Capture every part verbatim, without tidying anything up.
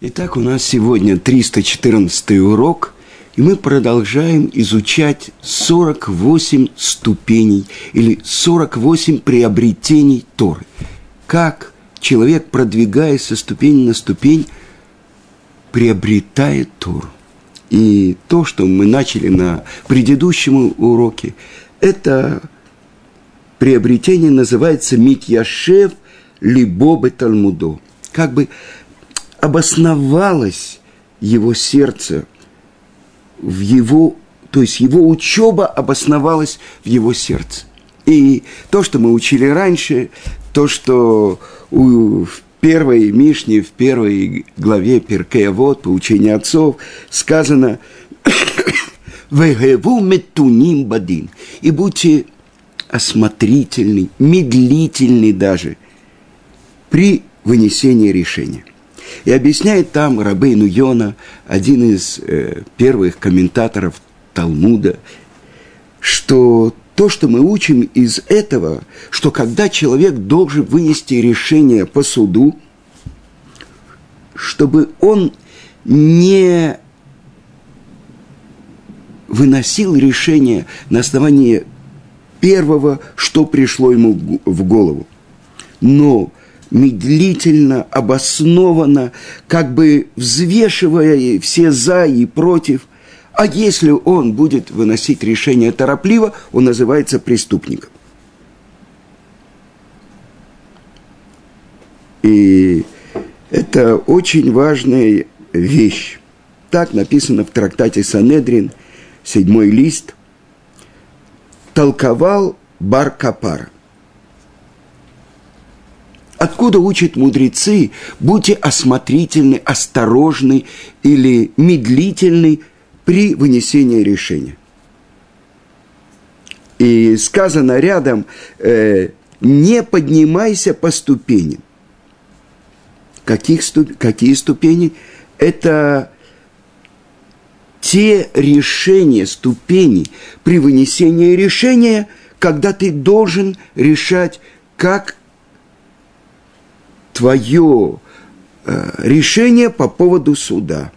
Итак, у нас сегодня триста четырнадцатый урок, и мы продолжаем изучать сорок восемь ступеней или сорок восемь приобретений Торы. Как человек, продвигаясь со ступени на ступень, приобретает Тору. И то, что мы начали на предыдущем уроке, это приобретение называется «Митьяшев либобе Талмудо». Как бы обосновалось его сердце, в его, то есть его учеба обосновалась в его сердце. И то, что мы учили раньше, то, что у, в первой Мишне, в первой главе Пиркей Авот, поучение отцов, сказано «Вегеву метуним бадин» и будьте осмотрительны, медлительны даже при вынесении решения. И объясняет там Рабейну Йона, один из э, первых комментаторов Талмуда, что то, что мы учим из этого, что когда человек должен вынести решение по суду, чтобы он не выносил решение на основании первого, что пришло ему в голову, но медлительно, обоснованно, как бы взвешивая все «за» и «против». А если он будет выносить решение торопливо, он называется преступником. И это очень важная вещь. Так написано в трактате Санедрин, седьмой лист. Толковал Бар Капара. Откуда учат мудрецы, будьте осмотрительны, осторожны или медлительны при вынесении решения. И сказано рядом, э, не поднимайся по ступеням. Каких ступ... Какие ступени? Это те решения, ступени при вынесении решения, когда ты должен решать, как твое э, решение по поводу суда.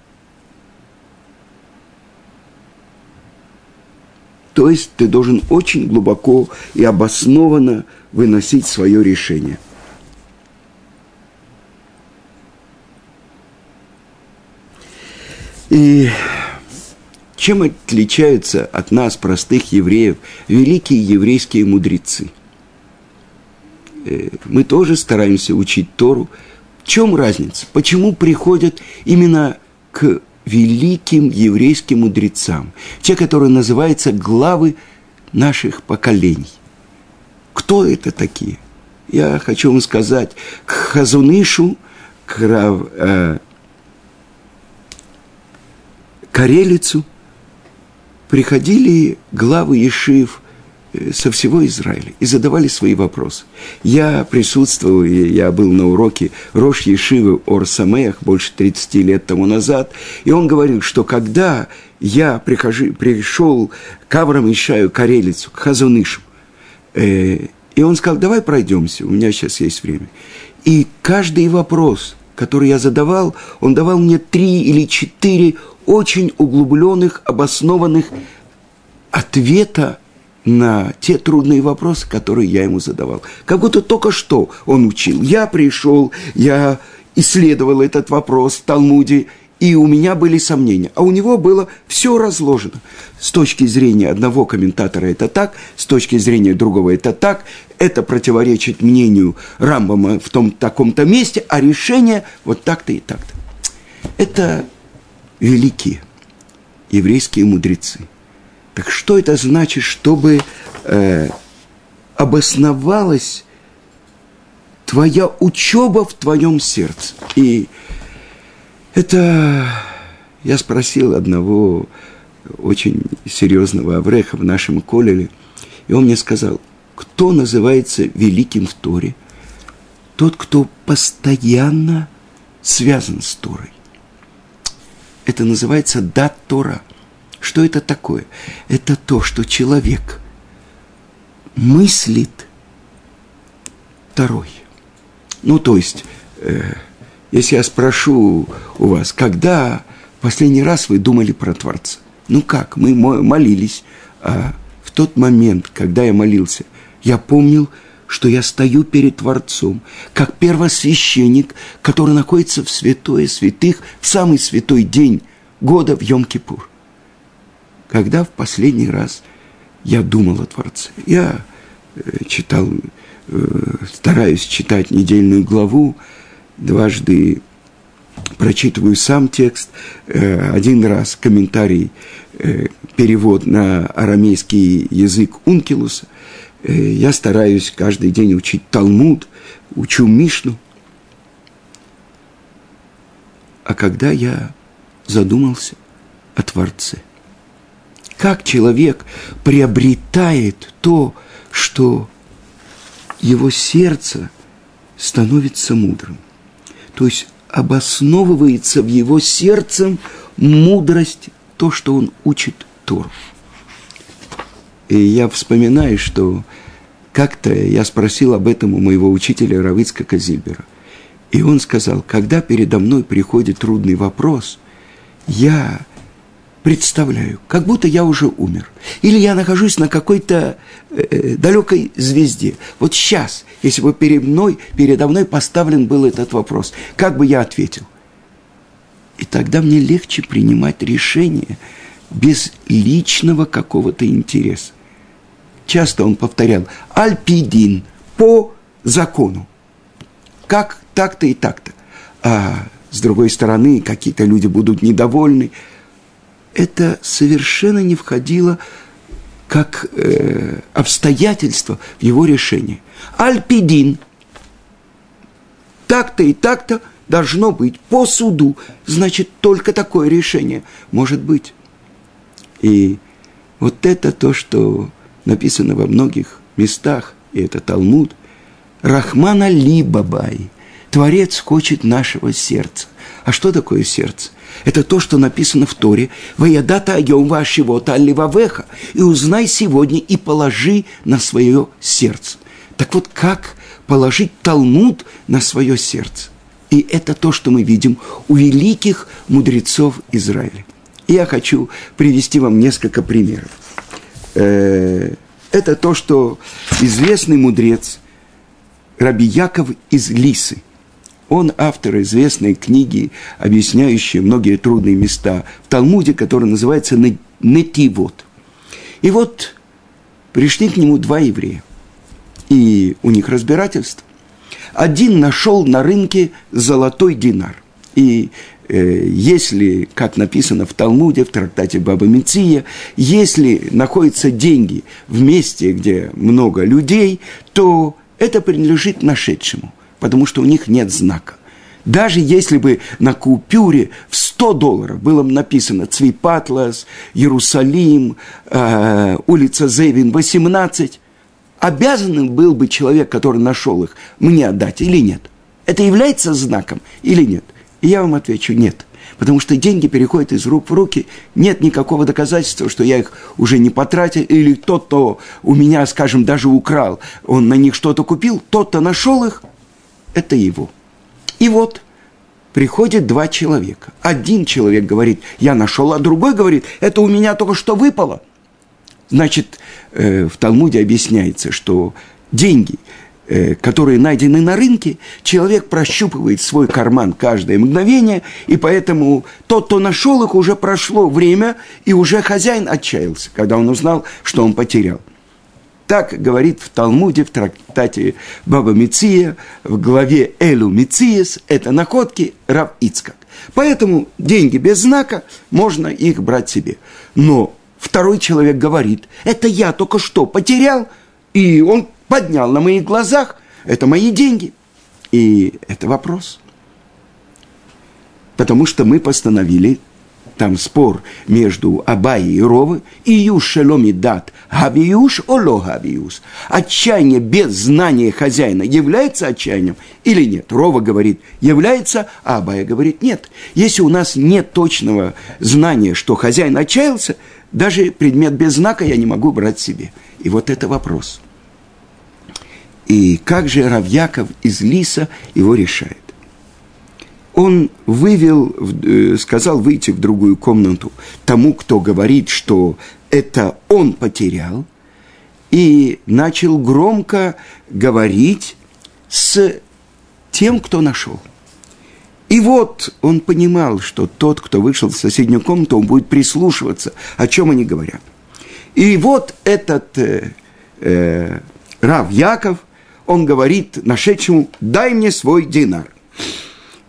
То есть ты должен очень глубоко и обоснованно выносить свое решение. И чем отличаются от нас, простых евреев, великие еврейские мудрецы? Мы тоже стараемся учить Тору. В чем разница? Почему приходят именно к великим еврейским мудрецам? Те, которые называются главы наших поколений. Кто это такие? Я хочу вам сказать, к Хазон Ишу, к Рав, э, Карелицу приходили главы Ешив со всего Израиля и задавали свои вопросы. Я присутствовал, я был на уроке Рош-Ешивы Ор-Самех больше тридцати лет тому назад, и он говорил, что когда я прихожу, пришел к Аврааму Ишаю, Карелицу, к Хазон Ишу, э, и он сказал, давай пройдемся, у меня сейчас есть время. И каждый вопрос, который я задавал, он давал мне три или четыре очень углубленных, обоснованных ответа на те трудные вопросы, которые я ему задавал. Как будто только что он учил. Я пришел, я исследовал этот вопрос в Талмуде, и у меня были сомнения. А у него было все разложено. С точки зрения одного комментатора это так, с точки зрения другого это так, это противоречит мнению Рамбама в том таком-то месте, а решение вот так-то и так-то. Это великие еврейские мудрецы. Так что это значит, чтобы э, обосновалась твоя учеба в твоем сердце? И это я спросил одного очень серьезного авреха в нашем колеле, и он мне сказал, кто называется великим в Торе? Тот, кто постоянно связан с Торой. Это называется дат Тора. Что это такое? Это то, что человек мыслит Торой. Ну, то есть, э, Если я спрошу у вас, когда в последний раз вы думали про Творца? Ну как, мы молились, а в тот момент, когда я молился, я помнил, что я стою перед Творцом, как первосвященник, который находится в святое святых, в самый святой день года, в Йом-Кипур. Когда в последний раз я думал о Творце? Я читал, стараюсь читать недельную главу, дважды прочитываю сам текст, один раз комментарий, перевод на арамейский язык Ункилуса. Я стараюсь каждый день учить Талмуд, учу Мишну. А когда я задумался о Творце, как человек приобретает то, что его сердце становится мудрым, то есть обосновывается в его сердце мудрость, то, что он учит Тору. И я вспоминаю, что как-то я спросил об этом у моего учителя Равицка Казибера. И он сказал, когда передо мной приходит трудный вопрос, я представляю, как будто я уже умер. Или я нахожусь на какой-то э, далекой звезде. Вот сейчас, если бы передо мной, передо мной поставлен был этот вопрос, как бы я ответил? И тогда мне легче принимать решение без личного какого-то интереса. Часто он повторял «Аль-пидин» по закону. Как так-то и так-то. А с другой стороны, какие-то люди будут недовольны. Это совершенно не входило как э, обстоятельство в его решение. «Аль-пидин» так-то и так-то должно быть по суду. Значит, только такое решение может быть. И вот это то, что написано во многих местах, и это Талмуд, «Рахман Али Бабай», Творец хочет нашего сердца. А что такое сердце? Это то, что написано в Торе, «Ваядата айом вашивота аллевавеха», и узнай сегодня и положи на свое сердце. Так вот, как положить Талмуд на свое сердце? И это то, что мы видим у великих мудрецов Израиля. И я хочу привести вам несколько примеров. Это то, что известный мудрец Раби Яков из Лисы. Он автор известной книги, объясняющей многие трудные места в Талмуде, которая называется «Нетивот». И вот пришли к нему два еврея, и у них разбирательство. Один нашел на рынке золотой динар, и... Если, как написано в Талмуде, в трактате Баба Меция, если находятся деньги в месте, где много людей, то это принадлежит нашедшему, потому что у них нет знака. Даже если бы на купюре в сто долларов было написано «Цвипатлас», «Иерусалим», «Улица Зевин», восемнадцать, обязан был бы человек, который нашел их, мне отдать или нет? Это является знаком или нет? И я вам отвечу – нет, потому что деньги переходят из рук в руки, нет никакого доказательства, что я их уже не потратил, или тот, кто у меня, скажем, даже украл, он на них что-то купил, тот, кто нашел их – это его. И вот приходят два человека. Один человек говорит – я нашел, а другой говорит – это у меня только что выпало. Значит, в Талмуде объясняется, что деньги – которые найдены на рынке, человек прощупывает свой карман каждое мгновение, и поэтому тот, кто нашел их, уже прошло время, и уже хозяин отчаялся, когда он узнал, что он потерял. Так говорит в Талмуде, в трактате Баба Меция, в главе Элю Мециес, это находки Рав Ицкак. Поэтому деньги без знака, можно их брать себе. Но второй человек говорит, это я только что потерял, и он поднял на моих глазах, это мои деньги. И это вопрос. Потому что мы постановили, там спор между Абай и Ровы, «Июш шеломи дат, гавиюш оло гавиюш». Отчаяние без знания хозяина является отчаянием или нет? Рова говорит, является, а Абай говорит, нет. Если у нас нет точного знания, что хозяин отчаялся, даже предмет без знака я не могу брать себе. И вот это вопрос. И как же Рав Яков из Лиса его решает? он вывел, сказал выйти в другую комнату тому, кто говорит, что это он потерял, и начал громко говорить с тем, кто нашел. И вот он понимал, что тот, кто вышел в соседнюю комнату, он будет прислушиваться, о чем они говорят. И вот этот э, э, Рав Яков, он говорит нашедшему: «Дай мне свой динар».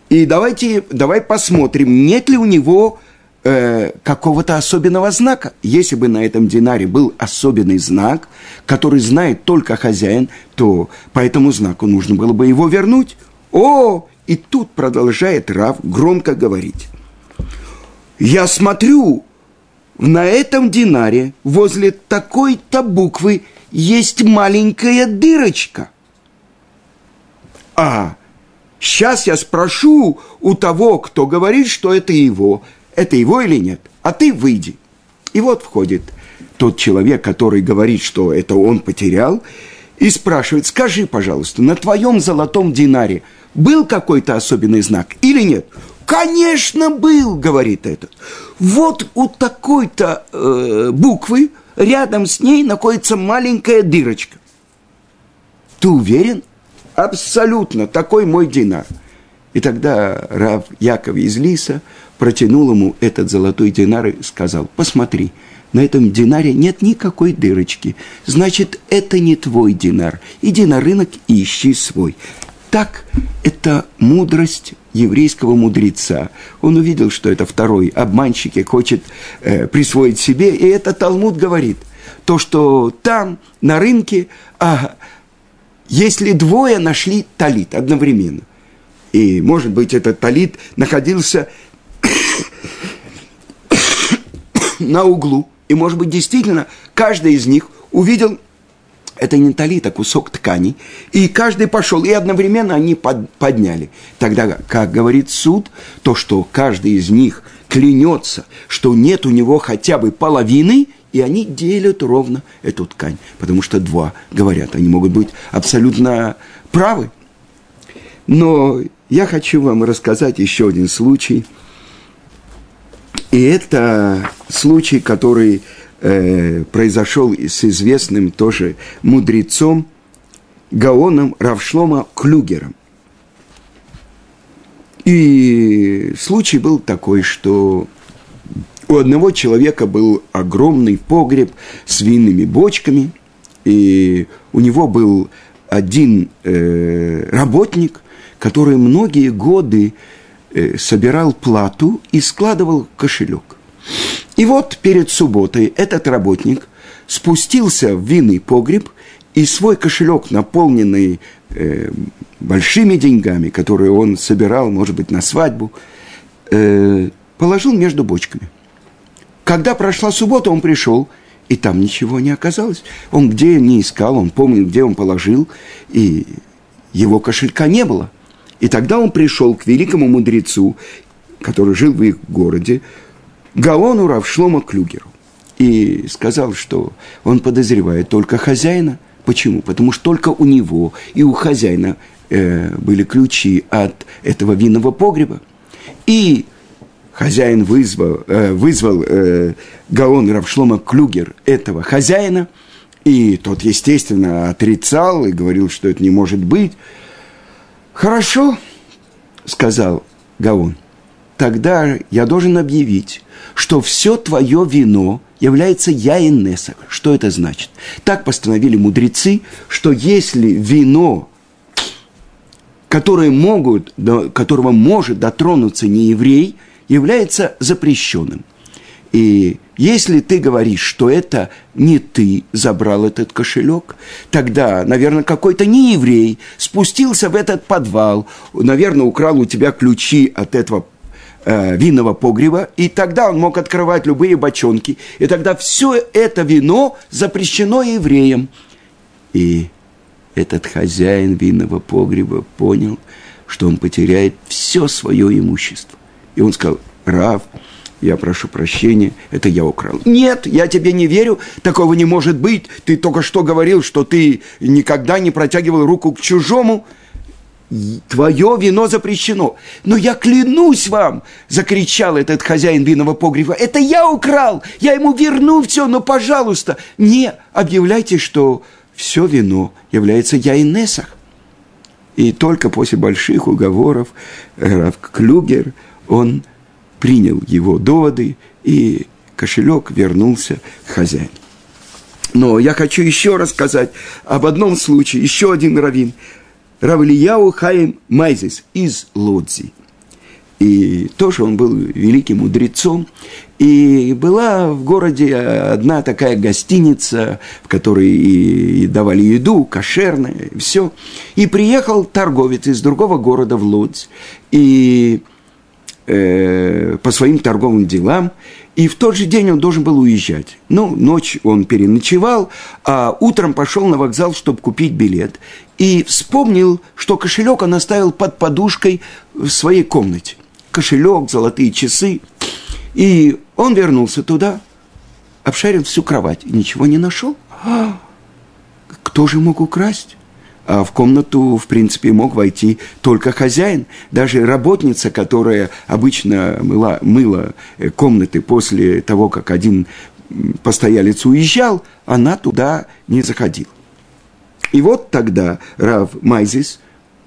И давайте, давай посмотрим, нет ли у него э, какого-то особенного знака. Если бы на этом динаре был особенный знак, который знает только хозяин, то по этому знаку нужно было бы его вернуть. О! И тут продолжает Рав громко говорить: «Я смотрю, на этом динаре возле такой-то буквы есть маленькая дырочка. А сейчас я спрошу у того, кто говорит, что это его, это его или нет, а ты выйди». И вот входит тот человек, который говорит, что это он потерял, и спрашивает: «Скажи, пожалуйста, на твоем золотом динаре был какой-то особенный знак или нет?» «Конечно был», — говорит этот. «Вот у такой-то э, буквы рядом с ней находится маленькая дырочка». «Ты уверен?» «Абсолютно, такой мой динар». И тогда Рав Яков из Лиса протянул ему этот золотой динар и сказал: «Посмотри, на этом динаре нет никакой дырочки. Значит, это не твой динар. Иди на рынок и ищи свой». Так, это мудрость еврейского мудреца. Он увидел, что это второй обманщик и хочет э, присвоить себе. И это Талмуд говорит, то, что там, на рынке, а, если двое нашли талит одновременно. И, может быть, этот талит находился на углу. И, может быть, действительно, каждый из них увидел... Это не талит, а кусок ткани. И каждый пошел, и одновременно они под, подняли. Тогда, как говорит суд, то, что каждый из них клянется, что нет у него хотя бы половины, и они делят ровно эту ткань. Потому что два говорят, они могут быть абсолютно правы. Но я хочу вам рассказать еще один случай. И это случай, который... произошел с известным тоже мудрецом Гаоном Рав Шломо Клюгером. И случай был такой, что у одного человека был огромный погреб с винными бочками, и у него был один э, работник, который многие годы э, собирал плату и складывал кошелек. И вот перед субботой этот работник спустился в винный погреб и свой кошелек, наполненный э, большими деньгами, которые он собирал, может быть, на свадьбу, э, положил между бочками. Когда прошла суббота, он пришел, и там ничего не оказалось. Он где не искал, он помнил, где он положил, и его кошелька не было. И тогда он пришел к великому мудрецу, который жил в их городе, Гаону Рав Шломо Клюгеру, и сказал, что он подозревает только хозяина. Почему? Потому что только у него и у хозяина э, были ключи от этого винного погреба. И хозяин вызвал, э, вызвал э, Гаон Рав Шломо Клюгер этого хозяина, и тот, естественно, отрицал и говорил, что это не может быть. «Хорошо», – сказал Гаон, «тогда я должен объявить, что все твое вино является яин-несах». Что это значит? Так постановили мудрецы, что если вино, которое могут, до которого может дотронуться нееврей, является запрещенным. И если ты говоришь, что это не ты забрал этот кошелек, тогда, наверное, какой-то нееврей спустился в этот подвал, наверное, украл у тебя ключи от этого подвала, винного погреба, и тогда он мог открывать любые бочонки, и тогда все это вино запрещено евреям. И этот хозяин винного погреба понял, что он потеряет все свое имущество. И он сказал: «Рав, я прошу прощения, это я украл». «Нет, я тебе не верю, такого не может быть, ты только что говорил, что ты никогда не протягивал руку к чужому». твое вино запрещено. Но я клянусь вам, закричал этот хозяин винного погреба, это я украл, я ему верну все, но, пожалуйста, не объявляйте, что все вино является яйнесах. И только после больших уговоров рав Клюгер, он принял его доводы, и кошелек вернулся к хозяину. Но я хочу еще рассказать об одном случае, еще один раввин, Равлияу Хаим Майзис из Лодзи. И тоже он был великим мудрецом. И была в городе одна такая гостиница, в которой и давали еду, кошерное, все. И приехал торговец из другого города в Лодзь. И э, по своим торговым делам. И в тот же день он должен был уезжать. Ну, ночь он переночевал, а утром пошел на вокзал, чтобы купить билет. И вспомнил, что кошелек он оставил под подушкой в своей комнате. Кошелек, золотые часы. И он вернулся туда, обшарил всю кровать. Ничего не нашел. А, кто же мог украсть? А в комнату, в принципе, мог войти только хозяин. Даже работница, которая обычно мыла, мыла комнаты после того, как один постоялец уезжал, она туда не заходила. И вот тогда рав Майзис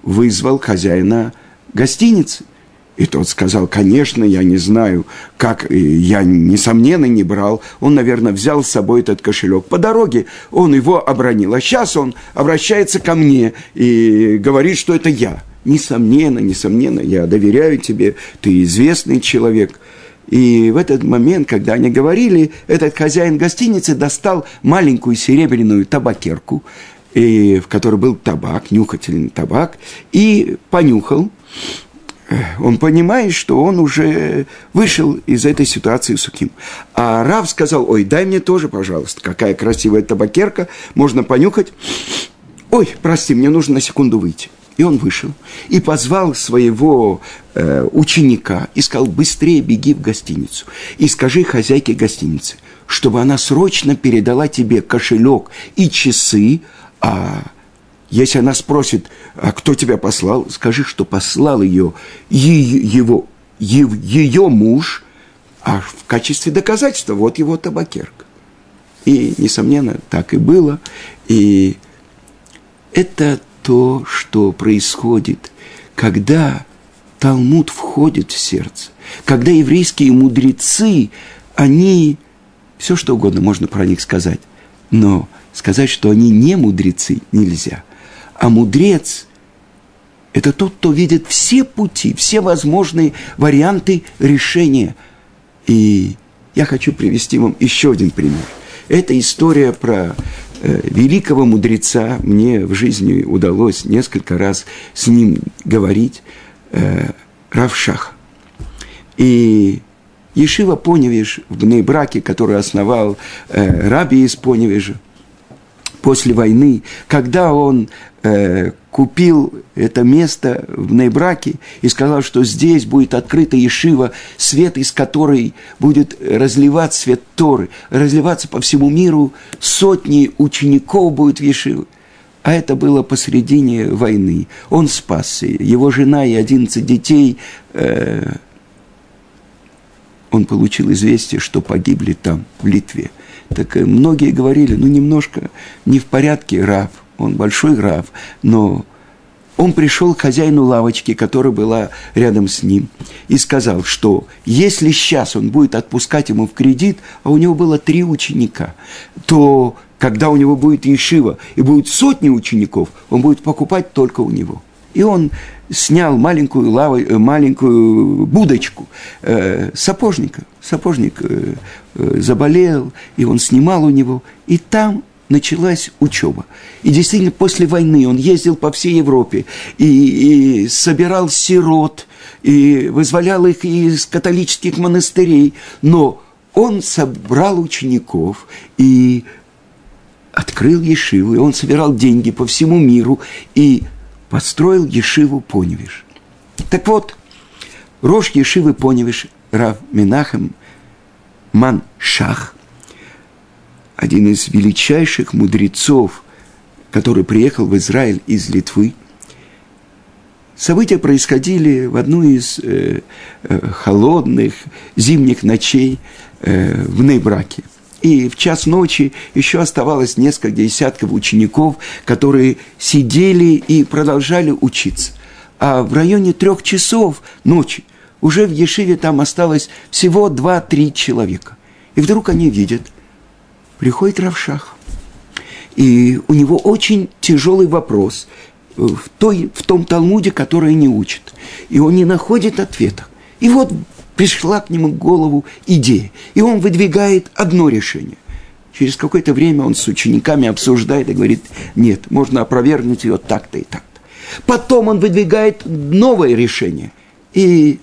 вызвал хозяина гостиницы. И тот сказал, конечно, я не знаю, как, я, несомненно, не брал. Он, наверное, взял с собой этот кошелек по дороге, он его обронил. А сейчас он обращается ко мне и говорит, что это я. Несомненно, несомненно, я доверяю тебе, ты известный человек. И в этот момент, когда они говорили, этот хозяин гостиницы достал маленькую серебряную табакерку, и, в которой был табак, нюхательный табак, и понюхал. Он понимает, что он уже вышел из этой ситуации сухим. А рав сказал, ой, дай мне тоже, пожалуйста, какая красивая табакерка, можно понюхать. Ой, прости, мне нужно на секунду выйти. И он вышел, и позвал своего э, ученика, и сказал, быстрее беги в гостиницу, и скажи хозяйке гостиницы, чтобы она срочно передала тебе кошелек и часы, а... Если она спросит, а кто тебя послал, скажи, что послал ее, его, ее муж, а в качестве доказательства вот его табакерка. И, несомненно, так и было. И это то, что происходит, когда Талмуд входит в сердце, когда еврейские мудрецы, они, все что угодно можно про них сказать, но сказать, что они не мудрецы, нельзя. А мудрец – это тот, кто видит все пути, все возможные варианты решения. И я хочу привести вам еще один пример. Это история про э, великого мудреца. Мне в жизни удалось несколько раз с ним говорить. Э, Рав Шах. И Ешива Поневеж в Бней-Браке, который основал э, Раби из Поневижа, после войны, когда он э, купил это место в Бней-Браке и сказал, что здесь будет открыта ешива, свет из которой будет разливаться, свет Торы, разливаться по всему миру, сотни учеников будет в ешиве. А это было посредине войны. Он спасся, его жена и одиннадцать детей. Э, он получил известие, что погибли там, в Литве. Так многие говорили, ну, немножко не в порядке рав, он большой рав, но он пришел к хозяину лавочки, которая была рядом с ним, и сказал, что если сейчас он будет отпускать ему в кредит, а у него было три ученика, то когда у него будет ешива и будет сотни учеников, он будет покупать только у него. И он снял маленькую, лаву, маленькую будочку э, сапожника. Сапожник э, э, заболел, и он снимал у него. И там началась учеба. И действительно, после войны он ездил по всей Европе и, и собирал сирот, и вызволял их из католических монастырей. Но он собрал учеников и открыл ешиву, и он собирал деньги по всему миру, и построил ешиву Поневеж. Так вот, рош ешивы Поневеж рав Менахем Ман Шах, один из величайших мудрецов, который приехал в Израиль из Литвы, События происходили в одну из э, холодных зимних ночей э, в Нейбраке. И в час ночи еще оставалось несколько десятков учеников, которые сидели и продолжали учиться. А в районе трех часов ночи уже в Ешиве там осталось всего два-три человека. И вдруг они видят, приходит Рав Шах. И у него очень тяжелый вопрос в, той, в том Талмуде, который не учит. И он не находит ответа. И вот пришла к нему в голову идея. И он выдвигает одно решение. Через какое-то время он с учениками обсуждает и говорит, нет, можно опровергнуть ее так-то и так-то. Потом он выдвигает новое решение. И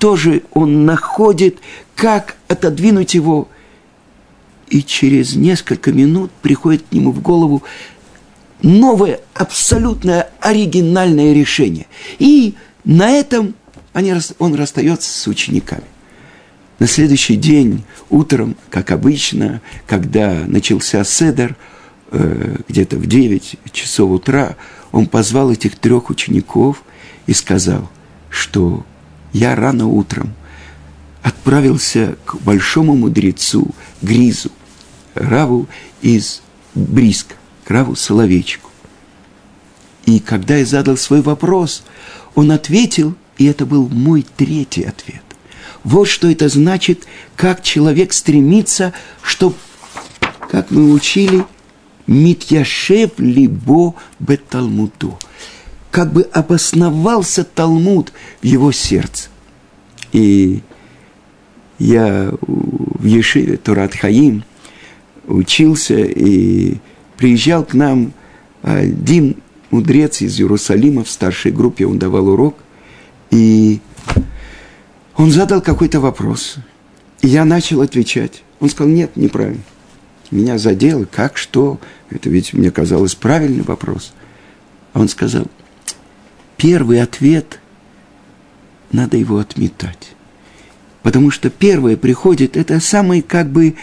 тоже он находит, как отодвинуть его. И через несколько минут приходит к нему в голову новое, абсолютно оригинальное решение. И на этом Они, он расстается с учениками. На следующий день, утром, как обычно, когда начался седер, э, где-то в девять часов утра, он позвал этих трех учеников и сказал, что я рано утром отправился к большому мудрецу Гризу, Раву из Бриска, к Раву Соловечку. И когда я задал свой вопрос, он ответил, и это был мой третий ответ. Вот что это значит, как человек стремится, чтобы, как мы учили, «Митьяшев либо беталмуду», как бы обосновался Талмуд в его сердце. И я в Ешиве Торат Хаим учился, и приезжал к нам один мудрец из Иерусалима в старшей группе, он давал урок. И он задал какой-то вопрос, и я начал отвечать. Он сказал, нет, неправильно. Меня задело, как, что? Это ведь, мне казалось, правильный вопрос. А он сказал, первый ответ, надо его отметать. Потому что первое приходит, это самый, как бы,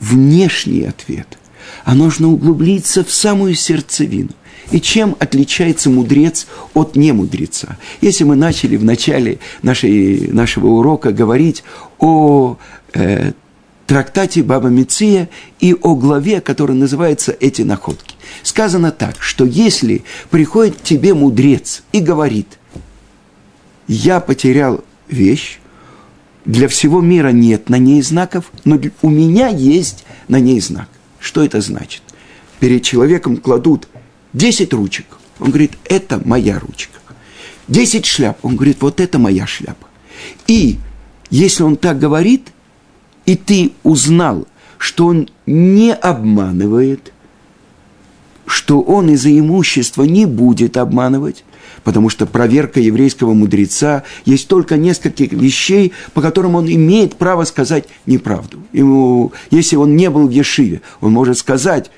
внешний ответ. А нужно углубиться в самую сердцевину. И чем отличается мудрец от немудреца? Если мы начали в начале нашей, нашего урока говорить о э, трактате Баба Меция и о главе, которая называется «Эти находки». Сказано так, что если приходит к тебе мудрец и говорит, я потерял вещь, для всего мира нет на ней знаков, но у меня есть на ней знак. Что это значит? Перед человеком кладут десять ручек. Он говорит, это моя ручка. Десять шляп. Он говорит, вот это моя шляпа. И если он так говорит, и ты узнал, что он не обманывает, что он из-за имущества не будет обманывать, потому что проверка еврейского мудреца, есть только несколько вещей, по которым он имеет право сказать неправду. Ему, если он не был в Ешиве, он может сказать,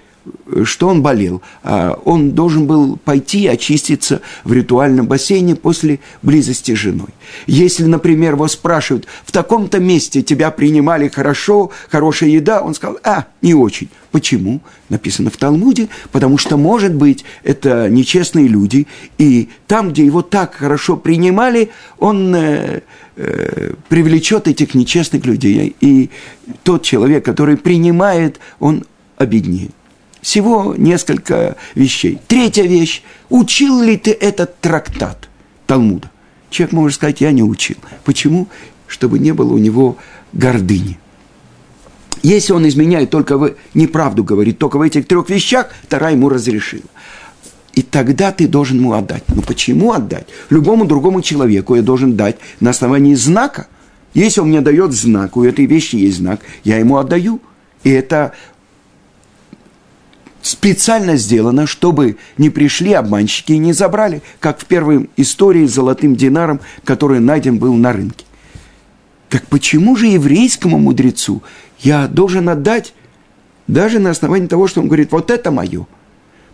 что он болел, он должен был пойти очиститься в ритуальном бассейне после близости с женой. Если, например, его спрашивают, в таком-то месте тебя принимали хорошо, хорошая еда, он сказал, а, не очень. Почему? Написано в Талмуде, потому что, может быть, это нечестные люди, и там, где его так хорошо принимали, он э, э, привлечет этих нечестных людей, и тот человек, который принимает, он обеднеет. Всего несколько вещей. Третья вещь. Учил ли ты этот трактат Талмуда? Человек может сказать, я не учил. Почему? Чтобы не было у него гордыни. Если он изменяет, только в... неправду говорит, только в этих трех вещах, Тора ему разрешила. И тогда ты должен ему отдать. Ну почему отдать? Любому другому человеку я должен дать на основании знака. Если он мне дает знак, у этой вещи есть знак, я ему отдаю. И это специально сделано, чтобы не пришли обманщики и не забрали, как в первой истории с золотым динаром, который найден был на рынке. Так почему же еврейскому мудрецу я должен отдать даже на основании того, что он говорит, вот это мое?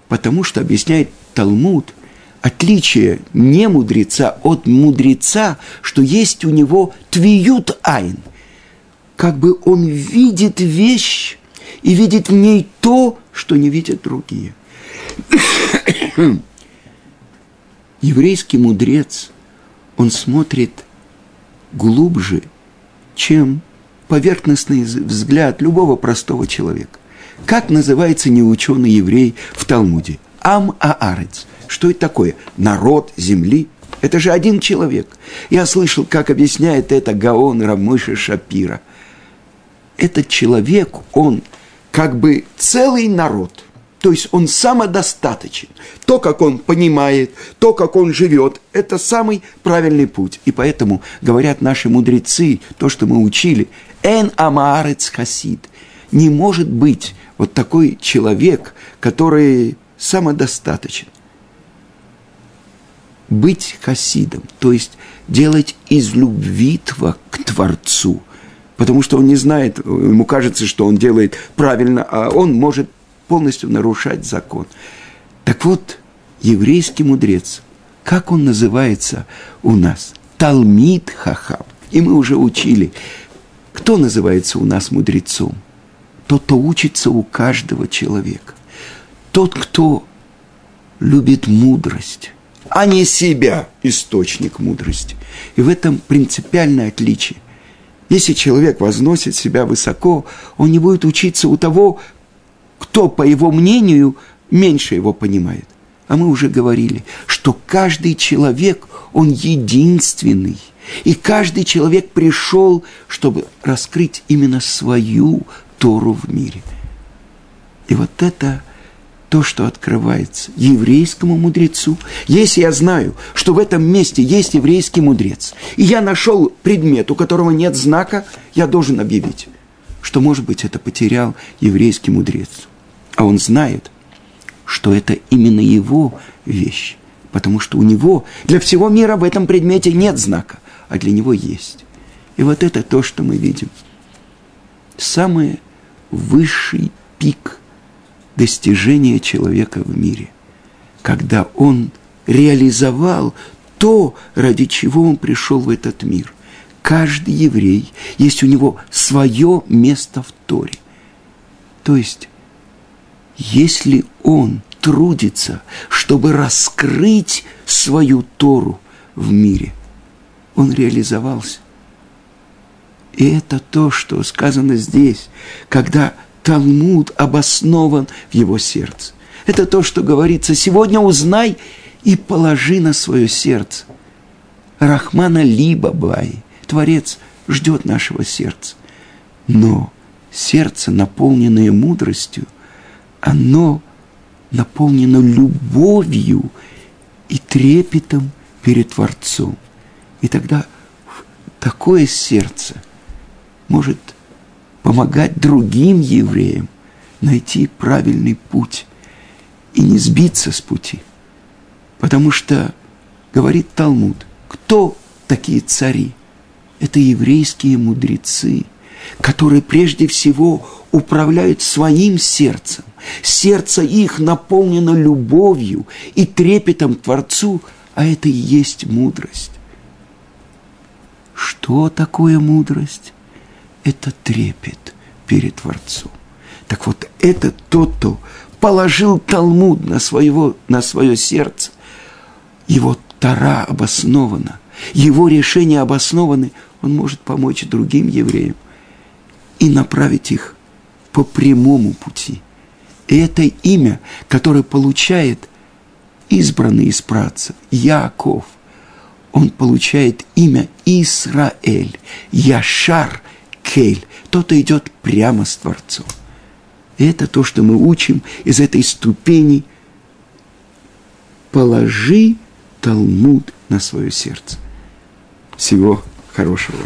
Потому что, объясняет Талмуд, отличие не мудреца от мудреца, что есть у него твиют айн. Как бы он видит вещь и видит в ней то, что не видят другие. еврейский мудрец, он смотрит глубже, чем поверхностный взгляд любого простого человека. Как называется неученый еврей в Талмуде? Ам-Аарец. Что это такое? Народ земли. Это же один человек. Я слышал, как объясняет это Гаон Рамши Шапира. Этот человек, он как бы целый народ. То есть он самодостаточен. То, как он понимает, то, как он живет, это самый правильный путь. И поэтому, говорят наши мудрецы, то, что мы учили, «Эн амаарец хасид». Не может быть вот такой человек, который самодостаточен. Быть хасидом, то есть делать из любви к Творцу, потому что он не знает, ему кажется, что он делает правильно, а он может полностью нарушать закон. Так вот, еврейский мудрец, как он называется у нас? Талмид хахам. И мы уже учили, кто называется у нас мудрецом? Тот, кто учится у каждого человека. Тот, кто любит мудрость, а не себя, источник мудрости. И в этом принципиальное отличие. Если человек возносит себя высоко, он не будет учиться у того, кто, по его мнению, меньше его понимает. А мы уже говорили, что каждый человек, он единственный. И каждый человек пришел, чтобы раскрыть именно свою Тору в мире. И вот это то, что открывается еврейскому мудрецу. Если я знаю, что в этом месте есть еврейский мудрец, и я нашел предмет, у которого нет знака, я должен объявить, что, может быть, это потерял еврейский мудрец. А он знает, что это именно его вещь, потому что у него для всего мира в этом предмете нет знака, а для него есть. И вот это то, что мы видим. Самый высший пик достижения человека в мире, когда он реализовал то, ради чего он пришел в этот мир. Каждый еврей, есть у него свое место в Торе. То есть, если он трудится, чтобы раскрыть свою Тору в мире, он реализовался. И это то, что сказано здесь, когда Талмуд обоснован в его сердце. Это то, что говорится, сегодня узнай и положи на свое сердце. Рахмана ли бабай, Творец ждет нашего сердца. Но сердце, наполненное мудростью, оно наполнено любовью и трепетом перед Творцом. И тогда такое сердце может помогать другим евреям найти правильный путь и не сбиться с пути. Потому что, говорит Талмуд, кто такие цари? Это еврейские мудрецы, которые прежде всего управляют своим сердцем. Сердце их наполнено любовью и трепетом к Творцу, а это и есть мудрость. Что такое мудрость? Это трепет перед Творцом. Так вот, это тот, кто положил Талмуд на, своего, на свое сердце. Его Тора обоснована, его решения обоснованы. Он может помочь другим евреям и направить их по прямому пути. И это имя, которое получает избранный из працев Яаков, он получает имя Исраэль, Яшар, Кель, тот идет прямо с Творцом. И это то, что мы учим из этой ступени. Положи Талмуд на свое сердце. Всего хорошего.